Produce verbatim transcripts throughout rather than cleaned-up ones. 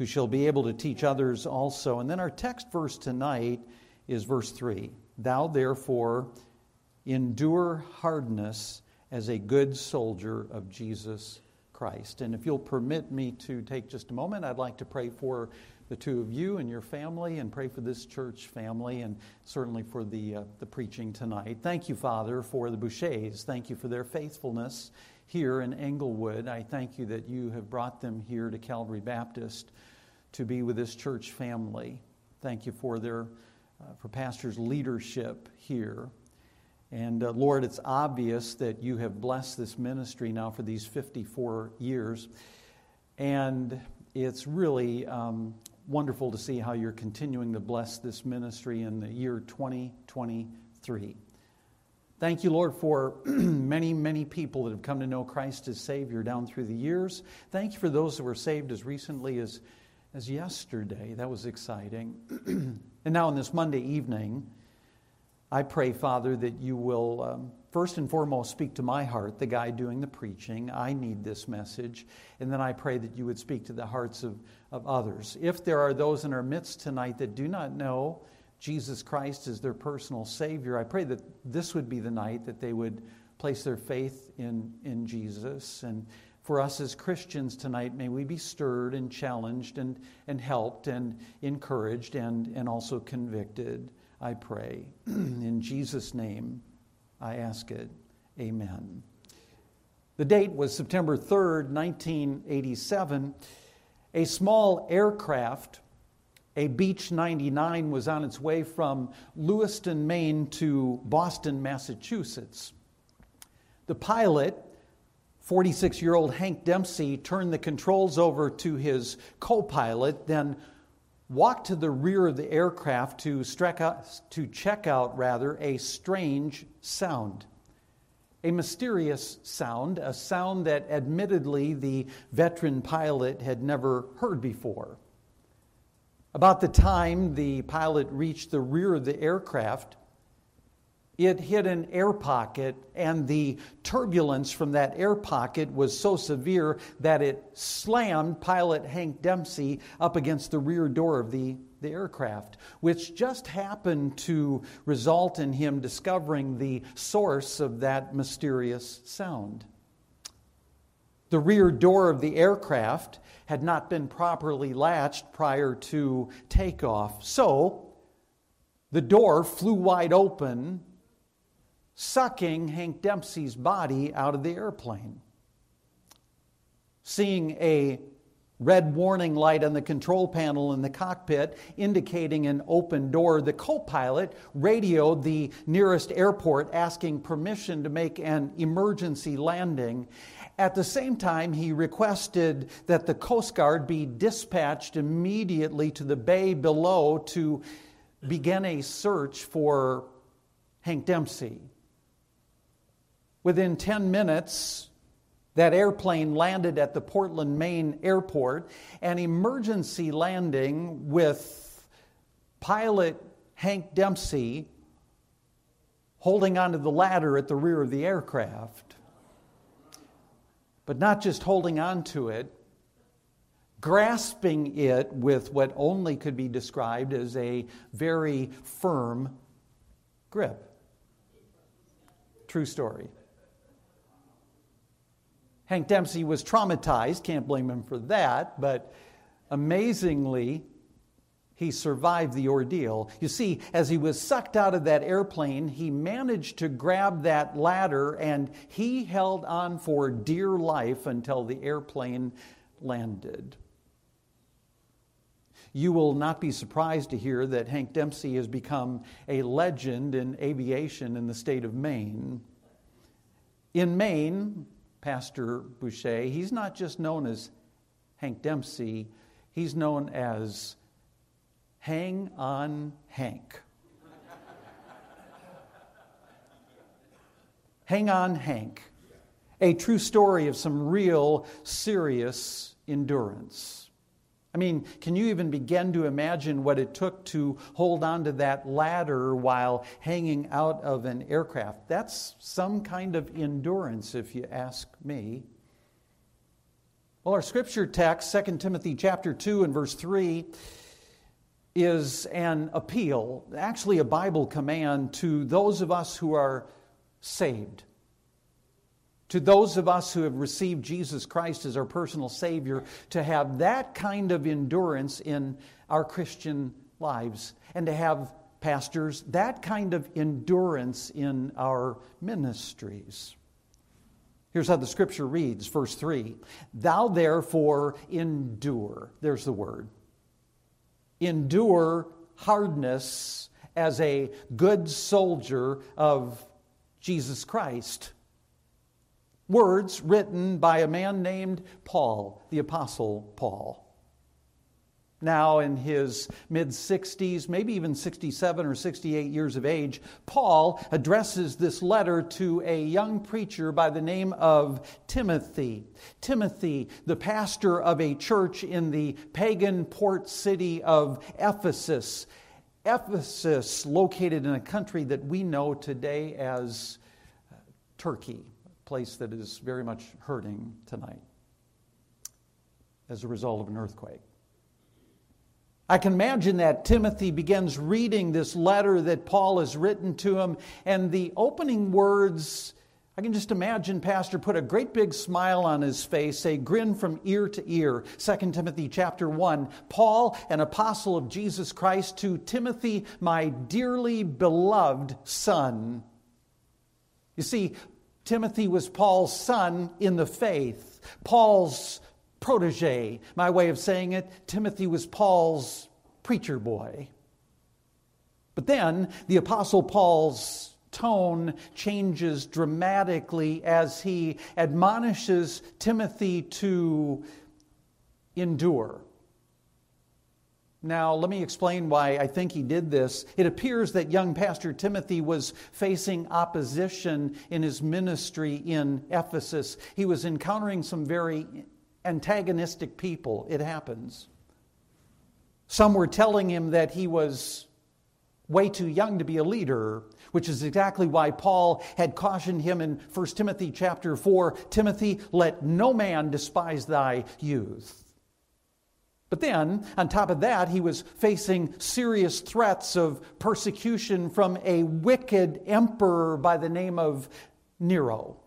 who shall be able to teach others also. And then our text verse tonight is verse three. Thou therefore endure hardness as a good soldier of Jesus Christ. And if you'll permit me to take just a moment, I'd like to pray for the two of you and your family, and pray for this church family, and certainly for the uh, the preaching tonight. Thank you, Father, for the Bouchers. Thank you for their faithfulness here in Englewood. I thank you that you have brought them here to Calvary Baptist to be with this church family. Thank you for their uh, for pastor's leadership here. And uh, Lord, it's obvious that you have blessed this ministry now for these fifty-four years, and it's really um, wonderful to see how you're continuing to bless this ministry in the year twenty twenty-three. Thank you, Lord, for many, many people that have come to know Christ as Savior down through the years. Thank you for those that were saved as recently as, as yesterday. That was exciting. And now on this Monday evening, I pray, Father, that you will um, first and foremost speak to my heart, the guy doing the preaching. I need this message. And then I pray that you would speak to the hearts of, of others. If there are those in our midst tonight that do not know Jesus Christ as their personal Savior, I pray that this would be the night that they would place their faith in, in Jesus. And for us as Christians tonight, may we be stirred and challenged and, and helped and encouraged and, and also convicted. I pray in Jesus' name, I ask it. Amen. The date was September third, nineteen eighty-seven. A small aircraft, a Beech ninety-nine, was on its way from Lewiston, Maine to Boston, Massachusetts. The pilot, forty-six-year-old Hank Dempsey, turned the controls over to his co-pilot, then walked to the rear of the aircraft to, strek out, to check out rather a strange sound, a mysterious sound, a sound that admittedly the veteran pilot had never heard before. About the time the pilot reached the rear of the aircraft, it hit an air pocket, and the turbulence from that air pocket was so severe that it slammed pilot Hank Dempsey up against the rear door of the, the aircraft, which just happened to result in him discovering the source of that mysterious sound. The rear door of the aircraft had not been properly latched prior to takeoff, so the door flew wide open, sucking Hank Dempsey's body out of the airplane. Seeing a red warning light on the control panel in the cockpit indicating an open door, the co-pilot radioed the nearest airport asking permission to make an emergency landing. At the same time, he requested that the Coast Guard be dispatched immediately to the bay below to begin a search for Hank Dempsey. Within ten minutes, that airplane landed at the Portland, Maine airport. An emergency landing with pilot Hank Dempsey holding onto the ladder at the rear of the aircraft. But not just holding onto it, grasping it with what only could be described as a very firm grip. True story. Hank Dempsey was traumatized, can't blame him for that, but amazingly, he survived the ordeal. You see, as he was sucked out of that airplane, he managed to grab that ladder, and he held on for dear life until the airplane landed. You will not be surprised to hear that Hank Dempsey has become a legend in aviation in the state of Maine. In Maine, Pastor Boucher, he's not just known as Hank Dempsey, he's known as Hang on Hank. Hang on Hank, a true story of some real serious endurance. I mean, can you even begin to imagine what it took to hold onto that ladder while hanging out of an aircraft? That's some kind of endurance, if you ask me. Well, our scripture text, Second Timothy chapter two and verse three, is an appeal, actually a Bible command to those of us who are saved, to those of us who have received Jesus Christ as our personal Savior, to have that kind of endurance in our Christian lives, and to have, pastors, that kind of endurance in our ministries. Here's how the scripture reads, verse three. Thou therefore endure, there's the word, endure hardness as a good soldier of Jesus Christ. Words written by a man named Paul, the Apostle Paul. Now in his mid-sixties, maybe even sixty-seven or sixty-eight years of age, Paul addresses this letter to a young preacher by the name of Timothy. Timothy, the pastor of a church in the pagan port city of Ephesus. Ephesus, located in a country that we know today as Turkey, a place that is very much hurting tonight as a result of an earthquake. I can imagine that Timothy begins reading this letter that Paul has written to him, and the opening words, I can just imagine Pastor put a great big smile on his face, a grin from ear to ear. Second Timothy chapter one, Paul, an apostle of Jesus Christ, to Timothy, my dearly beloved son. You see, Timothy was Paul's son in the faith, Paul's protege, my way of saying it. Timothy was Paul's preacher boy. But then the Apostle Paul's tone changes dramatically as he admonishes Timothy to endure. Now, let me explain why I think he did this. It appears that young Pastor Timothy was facing opposition in his ministry in Ephesus. He was encountering some very antagonistic people. It happens. Some were telling him that he was way too young to be a leader, which is exactly why Paul had cautioned him in First Timothy chapter four, Timothy, let no man despise thy youth. But then, on top of that, he was facing serious threats of persecution from a wicked emperor by the name of Nero.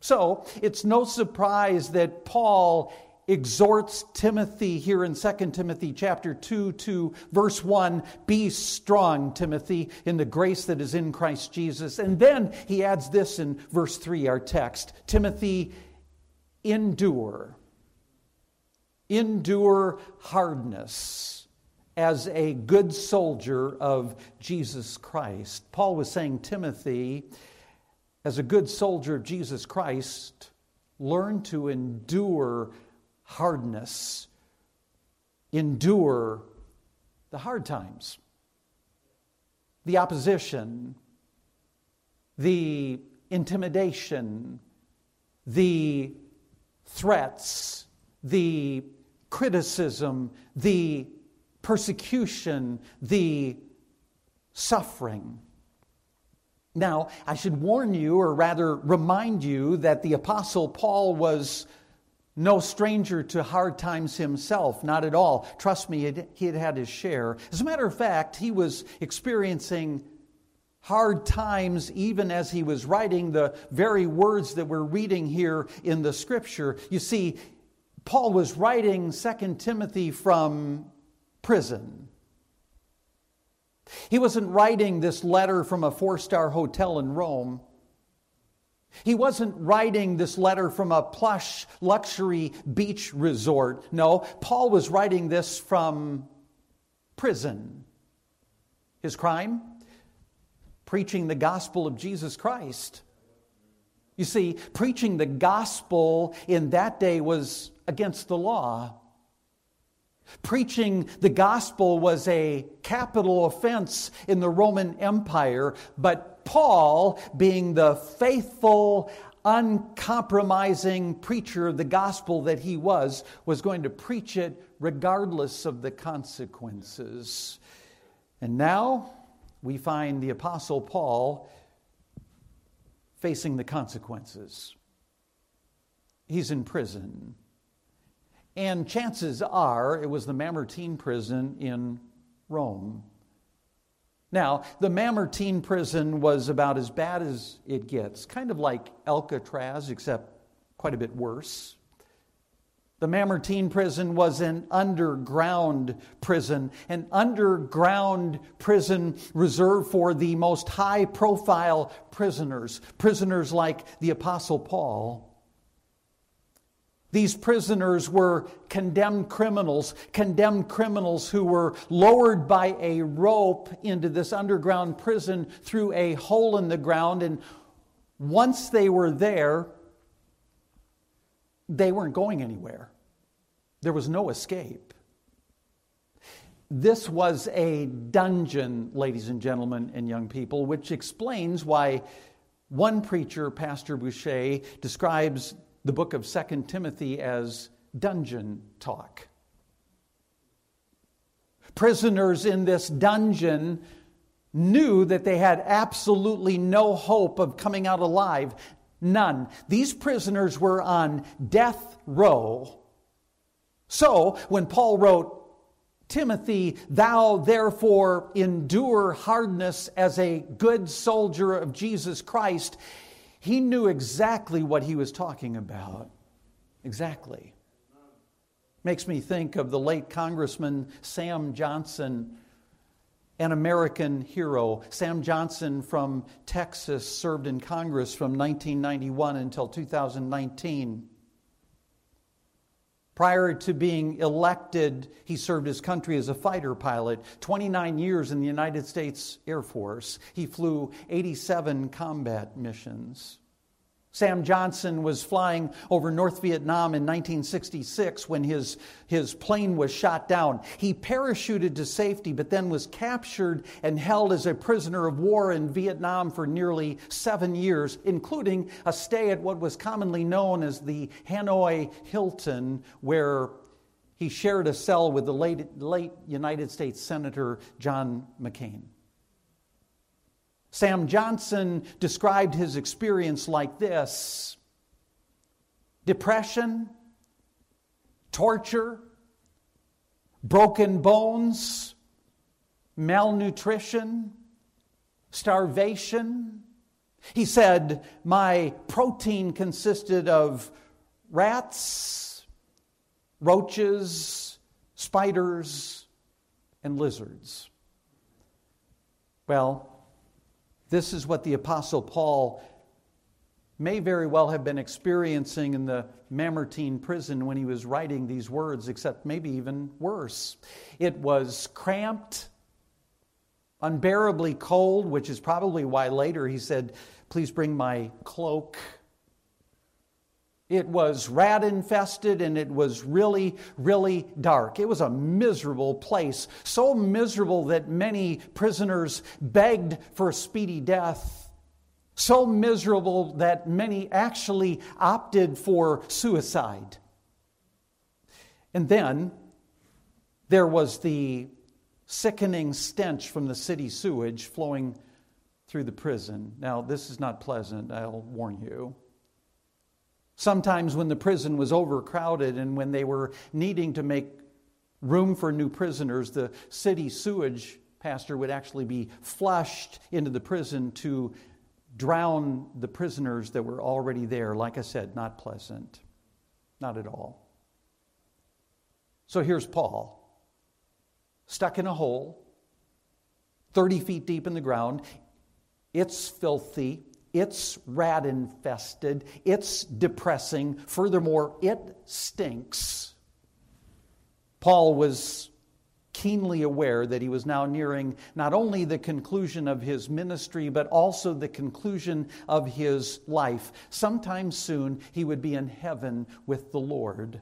So, it's no surprise that Paul exhorts Timothy here in Second Timothy chapter two to verse one, be strong, Timothy, in the grace that is in Christ Jesus. And then he adds this in verse three, our text, Timothy, endure. Endure hardness as a good soldier of Jesus Christ. Paul was saying, Timothy, as a good soldier of Jesus Christ, learn to endure hardness. Endure the hard times, the opposition, the intimidation, the threats, the criticism, the persecution, the suffering. Now, I should warn you, or rather remind you, that the Apostle Paul was no stranger to hard times himself, not at all. Trust me, he had had his share. As a matter of fact, he was experiencing hard times even as he was writing the very words that we're reading here in the scripture. You see, Paul was writing Second Timothy from prison. He wasn't writing this letter from a four-star hotel in Rome. He wasn't writing this letter from a plush luxury beach resort. No, Paul was writing this from prison. His crime? Preaching the gospel of Jesus Christ. You see, preaching the gospel in that day was against the law. Preaching the gospel was a capital offense in the Roman Empire, but Paul, being the faithful, uncompromising preacher of the gospel that he was, was going to preach it regardless of the consequences. And now we find the Apostle Paul facing the consequences. he's in prison. And chances are it was the Mamertine prison in Rome. Now, the Mamertine prison was about as bad as it gets, kind of like Alcatraz, except quite a bit worse. The Mamertine prison was an underground prison, an underground prison reserved for the most high-profile prisoners, prisoners like the Apostle Paul. These prisoners were condemned criminals, condemned criminals who were lowered by a rope into this underground prison through a hole in the ground. And once they were there, they weren't going anywhere. There was no escape. This was a dungeon, ladies and gentlemen and young people, which explains why one preacher, Pastor Boucher, describes the book of Second Timothy as dungeon talk. Prisoners in this dungeon knew that they had absolutely no hope of coming out alive. None. These prisoners were on death row. So when Paul wrote, Timothy, thou therefore endure hardness as a good soldier of Jesus Christ, he knew exactly what he was talking about. Exactly. Makes me think of the late Congressman Sam Johnson, an American hero. Sam Johnson from Texas served in Congress from nineteen ninety-one until two thousand nineteen. Prior to being elected, he served his country as a fighter pilot, twenty-nine years in the United States Air Force. He flew eighty-seven combat missions. Sam Johnson was flying over North Vietnam in nineteen sixty-six when his, his plane was shot down. He parachuted to safety, but then was captured and held as a prisoner of war in Vietnam for nearly seven years, including a stay at what was commonly known as the Hanoi Hilton, where he shared a cell with the late, late United States Senator John McCain. Sam Johnson described his experience like this: depression, torture, broken bones, malnutrition, starvation. He said, my protein consisted of rats, roaches, spiders, and lizards. Well, this is what the Apostle Paul may very well have been experiencing in the Mamertine prison when he was writing these words, except maybe even worse. It was cramped, unbearably cold, which is probably why later he said, please bring my cloak. It was rat-infested, and it was really, really dark. It was a miserable place, so miserable that many prisoners begged for speedy death, so miserable that many actually opted for suicide. And then there was the sickening stench from the city sewage flowing through the prison. Now, this is not pleasant, I'll warn you. Sometimes when the prison was overcrowded and when they were needing to make room for new prisoners, the city sewage, pastor, would actually be flushed into the prison to drown the prisoners that were already there. Like I said, not pleasant. Not at all. So here's Paul, stuck in a hole, thirty feet deep in the ground. It's filthy. It's rat-infested. It's depressing. Furthermore, it stinks. Paul was keenly aware that he was now nearing not only the conclusion of his ministry, but also the conclusion of his life. Sometime soon, he would be in heaven with the Lord.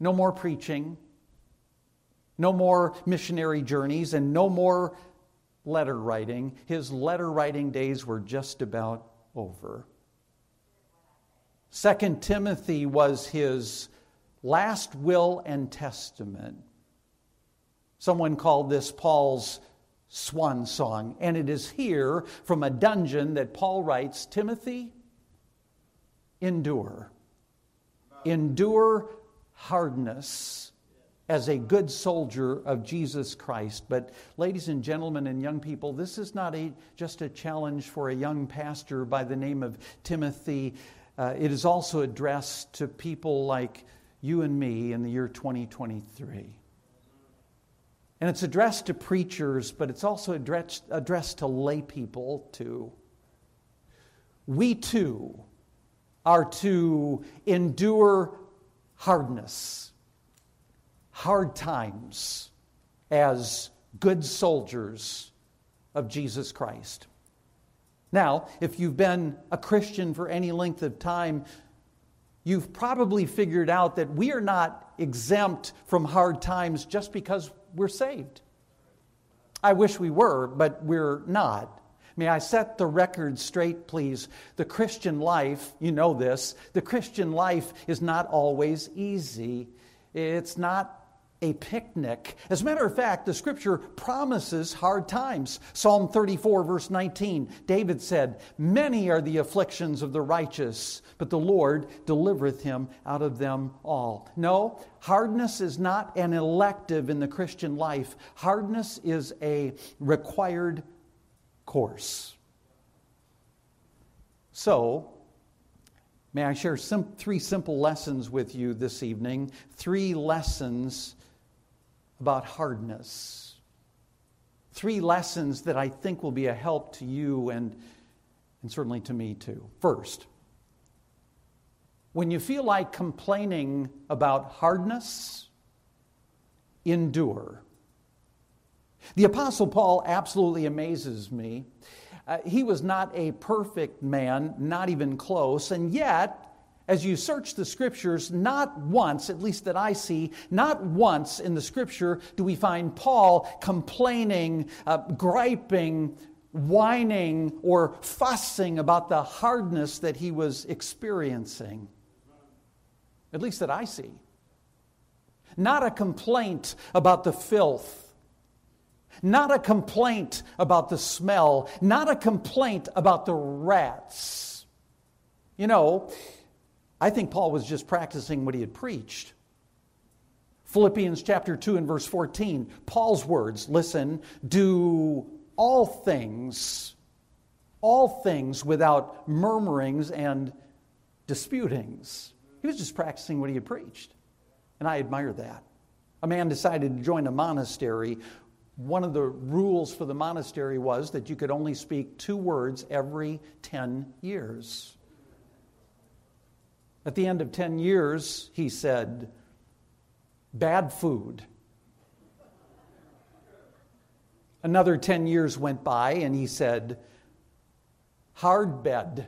No more preaching, no more missionary journeys, and no more letter writing. His letter writing days were just about over. Second Timothy was his last will and testament. Someone called this Paul's swan song, and it is here from a dungeon that Paul writes, Timothy, endure. Endure hardness as a good soldier of Jesus Christ. But ladies and gentlemen and young people, this is not a, just a challenge for a young pastor by the name of Timothy. Uh, it is also addressed to people like you and me in the year twenty twenty-three. And it's addressed to preachers, but it's also addressed, addressed to lay people too. We too are to endure hardness, hard times as good soldiers of Jesus Christ. Now, if you've been a Christian for any length of time, you've probably figured out that we are not exempt from hard times just because we're saved. I wish we were, but we're not. May I set the record straight, please? The Christian life, you know this, the Christian life is not always easy. It's not a picnic. As a matter of fact, the Scripture promises hard times. Psalm thirty-four, verse nineteen, David said, "Many are the afflictions of the righteous, but the Lord delivereth him out of them all." No, hardness is not an elective in the Christian life. Hardness is a required course. So, may I share some, three simple lessons with you this evening, three lessons about hardness, three lessons that I think will be a help to you and, and certainly to me too. First, when you feel like complaining about hardness, endure. The Apostle Paul absolutely amazes me. Uh, he was not a perfect man, not even close, and yet, as you search the Scriptures, not once, at least that I see, not once in the Scripture do we find Paul complaining, uh, griping, whining, or fussing about the hardness that he was experiencing. At least that I see. Not a complaint about the filth. Not a complaint about the smell. Not a complaint about the rats. You know, I think Paul was just practicing what he had preached. Philippians chapter two and verse fourteen, Paul's words, listen, do all things, all things without murmurings and disputings. He was just practicing what he had preached. And I admire that. A man decided to join a monastery. One of the rules for the monastery was that you could only speak two words every ten years. At the end of ten years, he said, "Bad food." Another ten years went by, and he said, "Hard bed."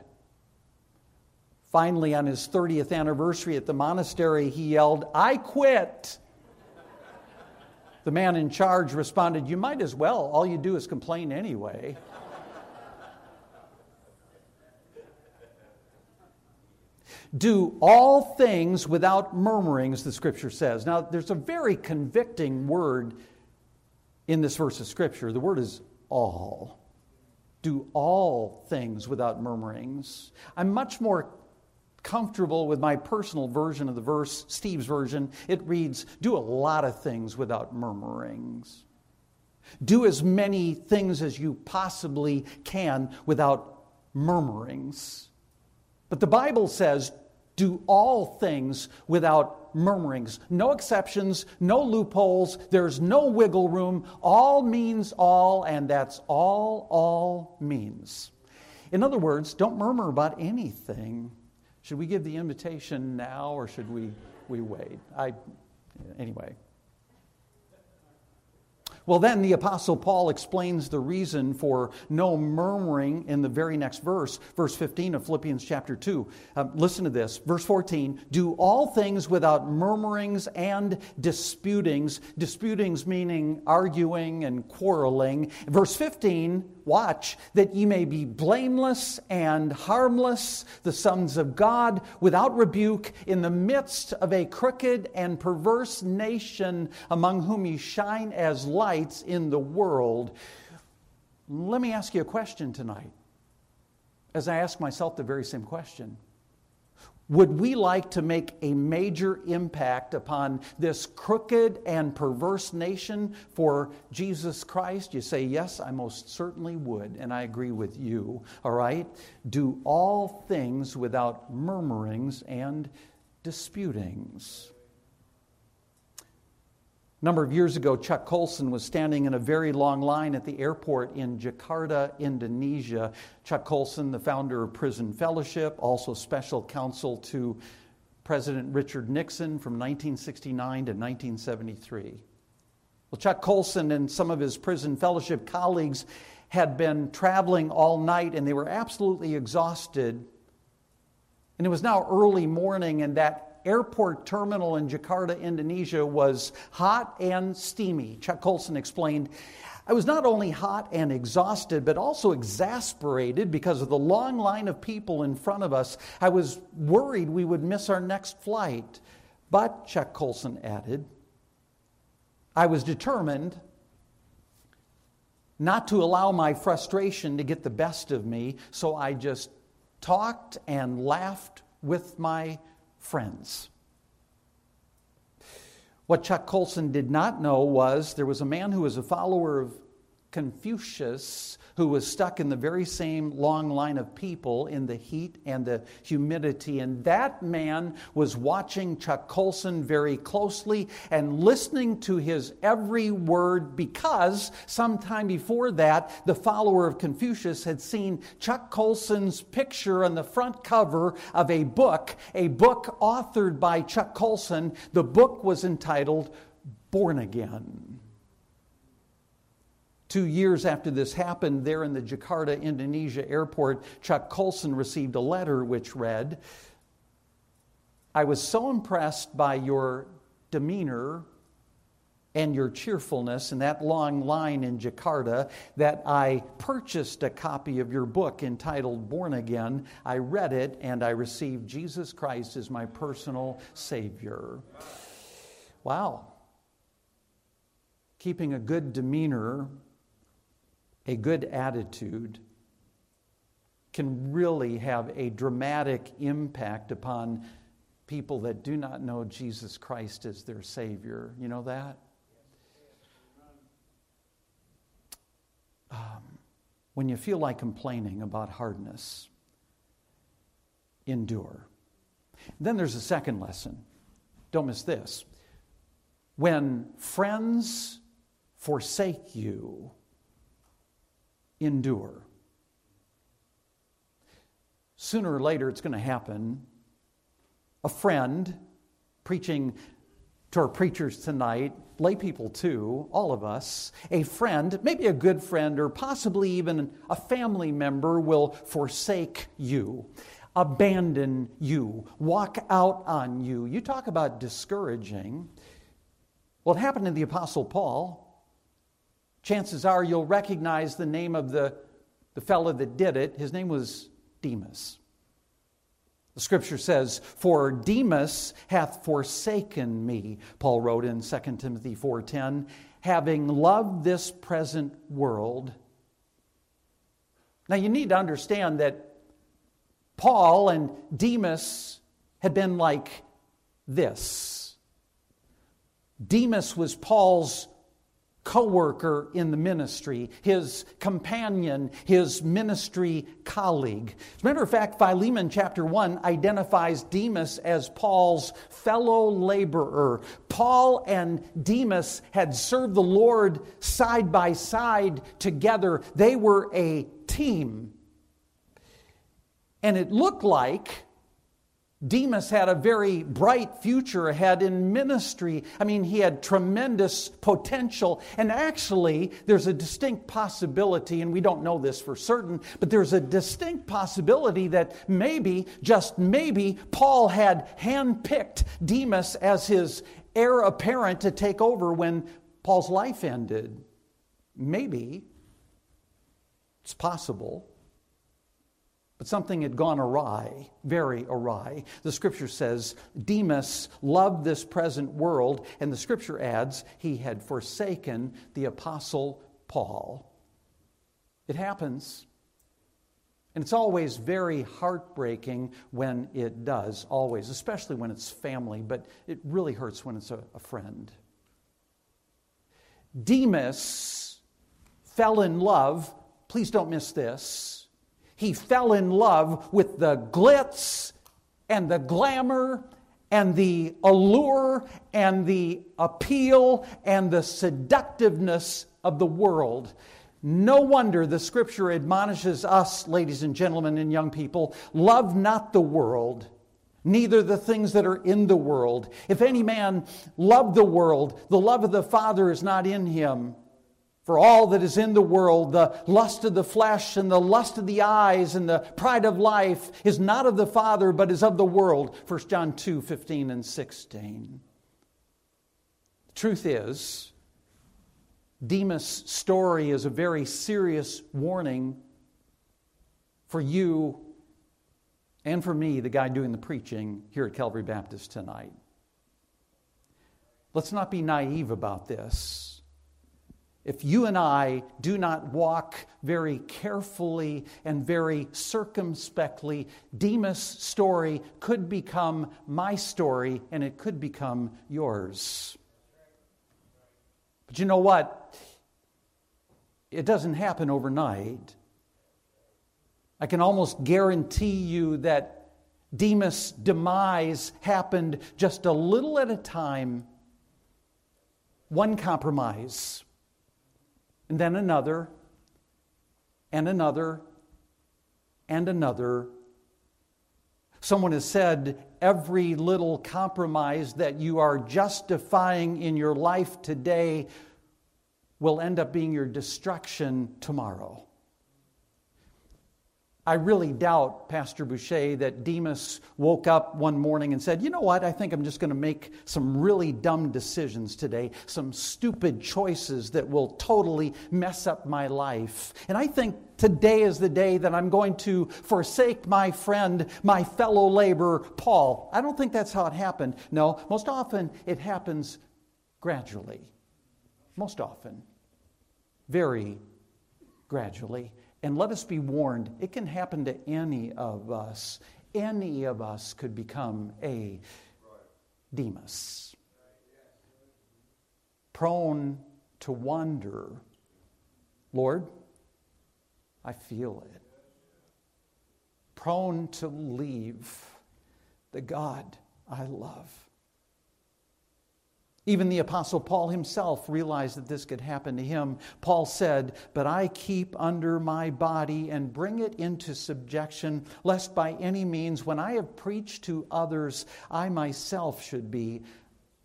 Finally, on his thirtieth anniversary at the monastery, he yelled, "I quit." The man in charge responded, "You might as well. All you do is complain anyway." Do all things without murmurings, the Scripture says. Now, there's a very convicting word in this verse of Scripture. The word is all. Do all things without murmurings. I'm much more comfortable with my personal version of the verse, Steve's version. It reads, do a lot of things without murmurings. Do as many things as you possibly can without murmurings. But the Bible says, do all things without murmurings. No exceptions, no loopholes, there's no wiggle room. All means all, and that's all all means. In other words, don't murmur about anything. Should we give the invitation now, or should we, we wait? I, anyway. Well, then the Apostle Paul explains the reason for no murmuring in the very next verse, verse fifteen of Philippians chapter two. Um, listen to this, verse fourteen, do all things without murmurings and disputings. Disputings meaning arguing and quarreling. Verse fifteen, watch, that ye may be blameless and harmless, the sons of God, without rebuke, in the midst of a crooked and perverse nation, among whom ye shine as lights in the world. Let me ask you a question tonight, as I ask myself the very same question. Would we like to make a major impact upon this crooked and perverse nation for Jesus Christ? You say, yes, I most certainly would, and I agree with you, all right? Do all things without murmurings and disputings. A number of years ago, Chuck Colson was standing in a very long line at the airport in Jakarta, Indonesia. Chuck Colson, the founder of Prison Fellowship, also special counsel to President Richard Nixon from nineteen sixty-nine to nineteen seventy-three. Well, Chuck Colson and some of his Prison Fellowship colleagues had been traveling all night, and they were absolutely exhausted. And it was now early morning, and that airport terminal in Jakarta, Indonesia was hot and steamy. Chuck Colson explained, I was not only hot and exhausted, but also exasperated because of the long line of people in front of us. I was worried we would miss our next flight. But, Chuck Colson added, I was determined not to allow my frustration to get the best of me, so I just talked and laughed with my friends. What Chuck Colson did not know was there was a man who was a follower of Confucius who was stuck in the very same long line of people in the heat and the humidity. And that man was watching Chuck Colson very closely and listening to his every word, because sometime before that, the follower of Confucius had seen Chuck Colson's picture on the front cover of a book, a book authored by Chuck Colson. The book was entitled Born Again. Two years after this happened, there in the Jakarta, Indonesia airport, Chuck Colson received a letter which read, I was so impressed by your demeanor and your cheerfulness in that long line in Jakarta that I purchased a copy of your book entitled Born Again. I read it and I received Jesus Christ as my personal Savior. Wow. Keeping a good demeanor, a good attitude can really have a dramatic impact upon people that do not know Jesus Christ as their Savior. You know that? Um, when you feel like complaining about hardness, endure. Then there's a second lesson. Don't miss this. When friends forsake you, endure. Sooner or later, it's going to happen. A friend preaching to our preachers tonight, lay people too, all of us, a friend, maybe a good friend, or possibly even a family member will forsake you, abandon you, walk out on you. You talk about discouraging. Well, it happened to the Apostle Paul. Chances are you'll recognize the name of the, the fellow that did it. His name was Demas. The scripture says, for Demas hath forsaken me, Paul wrote in Second Timothy four ten, having loved this present world. Now you need to understand that Paul and Demas had been like this. Demas was Paul's co-worker in the ministry, his companion, his ministry colleague. As a matter of fact, Philemon chapter one identifies Demas as Paul's fellow laborer. Paul and Demas had served the Lord side by side together. They were a team. And it looked like Demas had a very bright future ahead in ministry. I mean, he had tremendous potential. And actually, there's a distinct possibility, and we don't know this for certain, but there's a distinct possibility that maybe, just maybe, Paul had handpicked Demas as his heir apparent to take over when Paul's life ended. Maybe. It's possible. But something had gone awry, very awry. The scripture says, Demas loved this present world, and the scripture adds, he had forsaken the apostle Paul. It happens. And it's always very heartbreaking when it does, always, especially when it's family, but it really hurts when it's a, a friend. Demas fell in love, please don't miss this, he fell in love with the glitz and the glamour and the allure and the appeal and the seductiveness of the world. No wonder the Scripture admonishes us, ladies and gentlemen and young people, love not the world, neither the things that are in the world. If any man love the world, the love of the Father is not in him. For all that is in the world, the lust of the flesh and the lust of the eyes and the pride of life is not of the Father, but is of the world. First John two, fifteen and sixteen. The truth is, Demas' story is a very serious warning for you and for me, the guy doing the preaching here at Calvary Baptist tonight. Let's not be naive about this. If you and I do not walk very carefully and very circumspectly, Demas' story could become my story and it could become yours. But you know what? It doesn't happen overnight. I can almost guarantee you that Demas' demise happened just a little at a time. One compromise, and then another, and another, and another. Someone has said, every little compromise that you are justifying in your life today will end up being your destruction tomorrow. I really doubt, Pastor Boucher, that Demas woke up one morning and said, you know what, I think I'm just going to make some really dumb decisions today, some stupid choices that will totally mess up my life. And I think today is the day that I'm going to forsake my friend, my fellow laborer, Paul. I don't think that's how it happened. No, most often it happens gradually. Most often. Very gradually. And let us be warned, it can happen to any of us. Any of us could become a Demas. Prone to wander. Lord, I feel it. Prone to leave the God I love. Even the Apostle Paul himself realized that this could happen to him. Paul said, but I keep under my body and bring it into subjection, lest by any means, when I have preached to others, I myself should be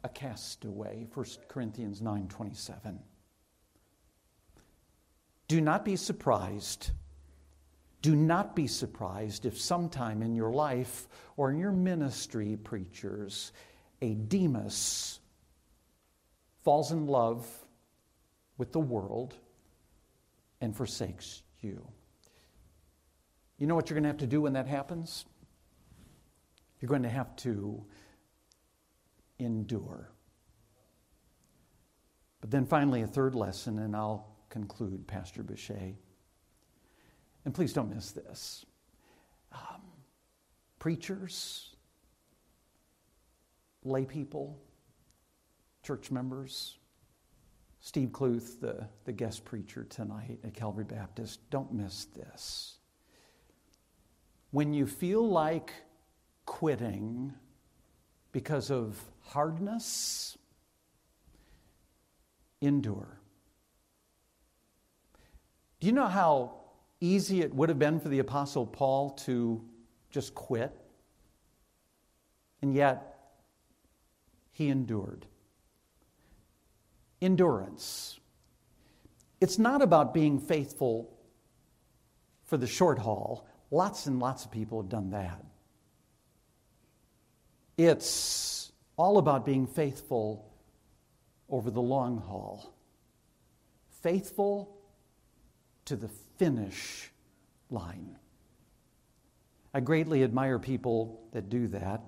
a castaway. First Corinthians nine twenty-seven. Do not be surprised. Do not be surprised if sometime in your life or in your ministry, preachers, a Demas falls in love with the world and forsakes you. You know what you're going to have to do when that happens? You're going to have to endure. But then finally, a third lesson, and I'll conclude, Pastor Boucher. And please don't miss this. Um, preachers, lay people, church members, Steve Kluth, the, the guest preacher tonight at Calvary Baptist, don't miss this. When you feel like quitting because of hardness, endure. Do you know how easy it would have been for the Apostle Paul to just quit? And yet, he endured. Endurance. It's not about being faithful for the short haul. Lots and lots of people have done that. It's all about being faithful over the long haul. Faithful to the finish line. I greatly admire people that do that.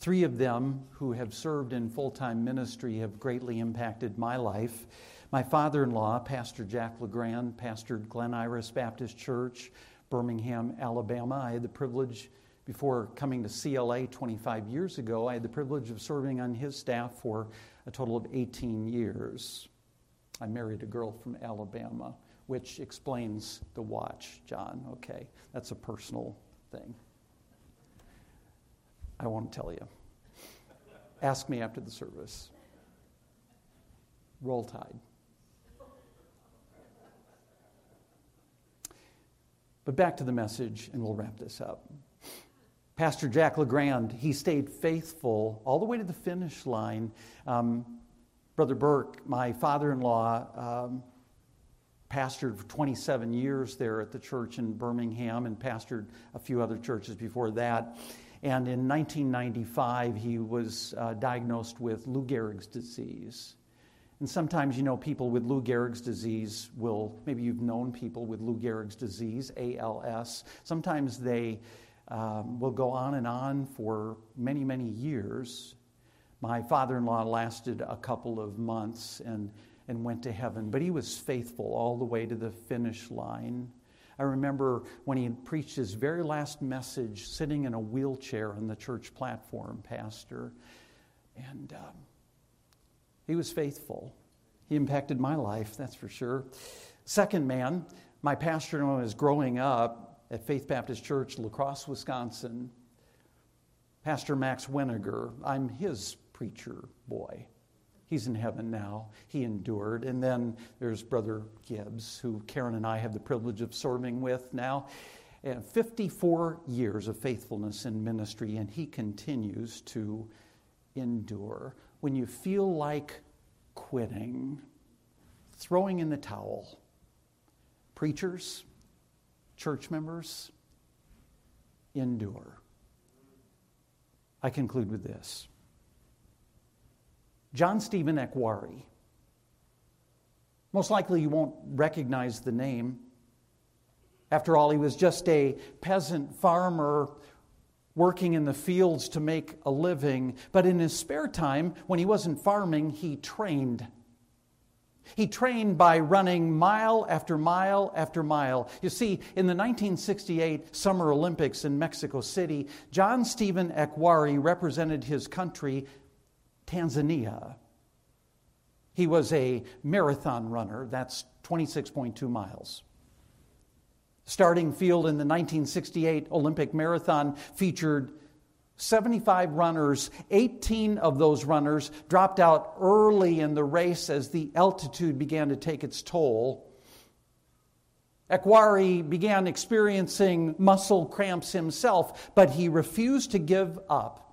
Three of them who have served in full-time ministry have greatly impacted my life. My father-in-law, Pastor Jack Legrand, pastored Glen Iris Baptist Church, Birmingham, Alabama. I had the privilege, before coming to C L A twenty-five years ago, I had the privilege of serving on his staff for a total of eighteen years. I married a girl from Alabama, which explains the watch, John. Okay, that's a personal thing. I won't tell you. Ask me after the service. Roll Tide. But back to the message, and we'll wrap this up. Pastor Jack Legrand, he stayed faithful all the way to the finish line. Um, Brother Burke, my father-in-law, um, pastored for twenty-seven years there at the church in Birmingham and pastored a few other churches before that. And in nineteen ninety-five, he was uh, diagnosed with Lou Gehrig's disease. And sometimes, you know, people with Lou Gehrig's disease will, maybe you've known people with Lou Gehrig's disease, A L S. Sometimes they um, will go on and on for many, many years. My father-in-law lasted a couple of months and, and went to heaven, but he was faithful all the way to the finish line. I remember when he had preached his very last message, sitting in a wheelchair on the church platform, Pastor, and um, he was faithful. He impacted my life, that's for sure. Second man, my pastor when I was growing up at Faith Baptist Church, La Crosse, Wisconsin, Pastor Max Winninger. I'm his preacher boy. He's in heaven now. He endured. And then there's Brother Gibbs, who Karen and I have the privilege of serving with now. And fifty-four years of faithfulness in ministry, and he continues to endure. When you feel like quitting, throwing in the towel, preachers, church members, endure. I conclude with this. John Stephen Akhwari. Most likely you won't recognize the name. After all, he was just a peasant farmer working in the fields to make a living. But in his spare time, when he wasn't farming, he trained. He trained by running mile after mile after mile. You see, in the nineteen sixty-eight Summer Olympics in Mexico City, John Stephen Akhwari represented his country, Tanzania. He was a marathon runner. That's twenty-six point two miles. Starting field in the nineteen sixty-eight Olympic marathon featured seventy-five runners. eighteen of those runners dropped out early in the race as the altitude began to take its toll. Akhwari began experiencing muscle cramps himself, but he refused to give up.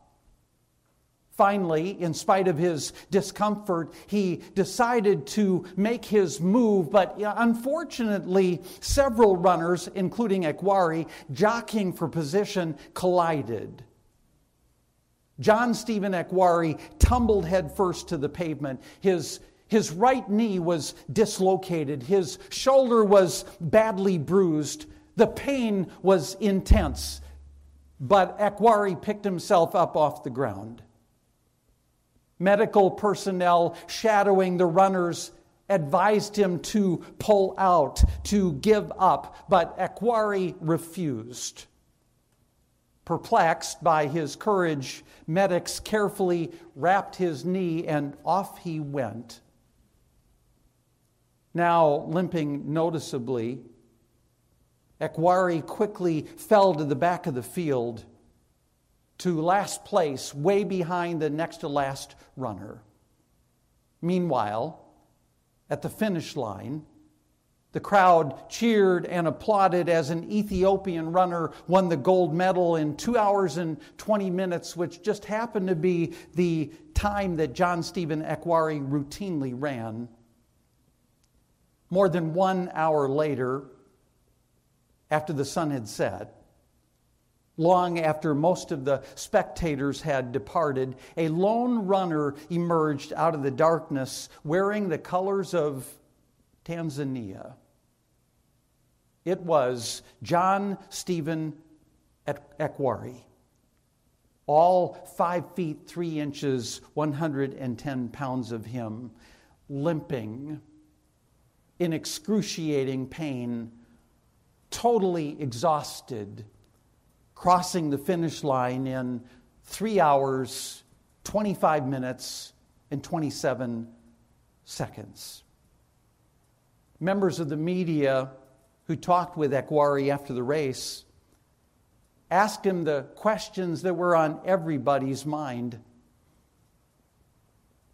Finally, in spite of his discomfort, he decided to make his move, but unfortunately, several runners, including Akhwari, jockeying for position, collided. John Stephen Akhwari tumbled headfirst to the pavement. His, his right knee was dislocated. His shoulder was badly bruised. The pain was intense, but Akhwari picked himself up off the ground. Medical personnel shadowing the runners advised him to pull out, to give up, but Akhwari refused. Perplexed by his courage, medics carefully wrapped his knee and off he went. Now limping noticeably, Akhwari quickly fell to the back of the field, to last place, way behind the next to last runner. Meanwhile, at the finish line, the crowd cheered and applauded as an Ethiopian runner won the gold medal in two hours and twenty minutes, which just happened to be the time that John Stephen Akhwari routinely ran. More than one hour later, after the sun had set, long after most of the spectators had departed, a lone runner emerged out of the darkness wearing the colors of Tanzania. It was John Stephen Akhwari, all five feet, three inches, one hundred ten pounds of him, limping in excruciating pain, totally exhausted, crossing the finish line in three hours, twenty-five minutes, and twenty-seven seconds. Members of the media who talked with Akhwari after the race asked him the questions that were on everybody's mind.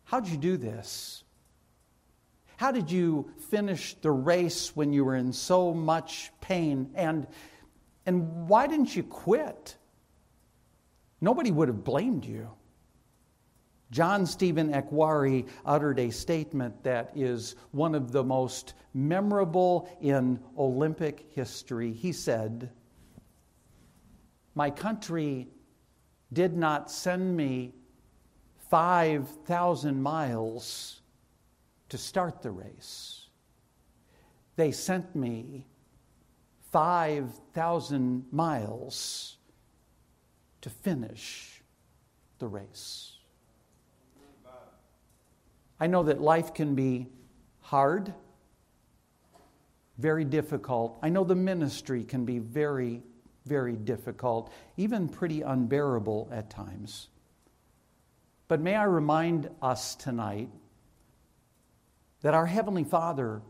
How'd you do this? How did you finish the race when you were in so much pain? And, and why didn't you quit? Nobody would have blamed you. John Stephen Akhwari uttered a statement that is one of the most memorable in Olympic history. He said, "My country did not send me five thousand miles to start the race. They sent me five thousand miles to finish the race." I know that life can be hard, very difficult. I know the ministry can be very, very difficult, even pretty unbearable at times. But may I remind us tonight that our Heavenly Father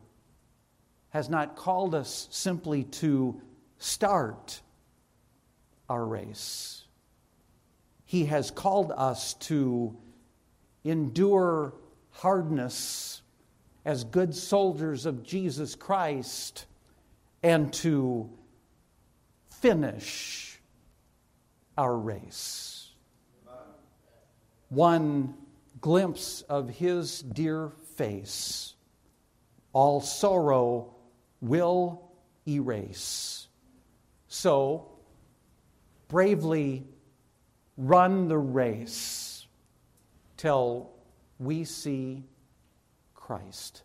has not called us simply to start our race. He has called us to endure hardness as good soldiers of Jesus Christ and to finish our race. One glimpse of his dear face, all sorrow will erase. So bravely run the race till we see Christ.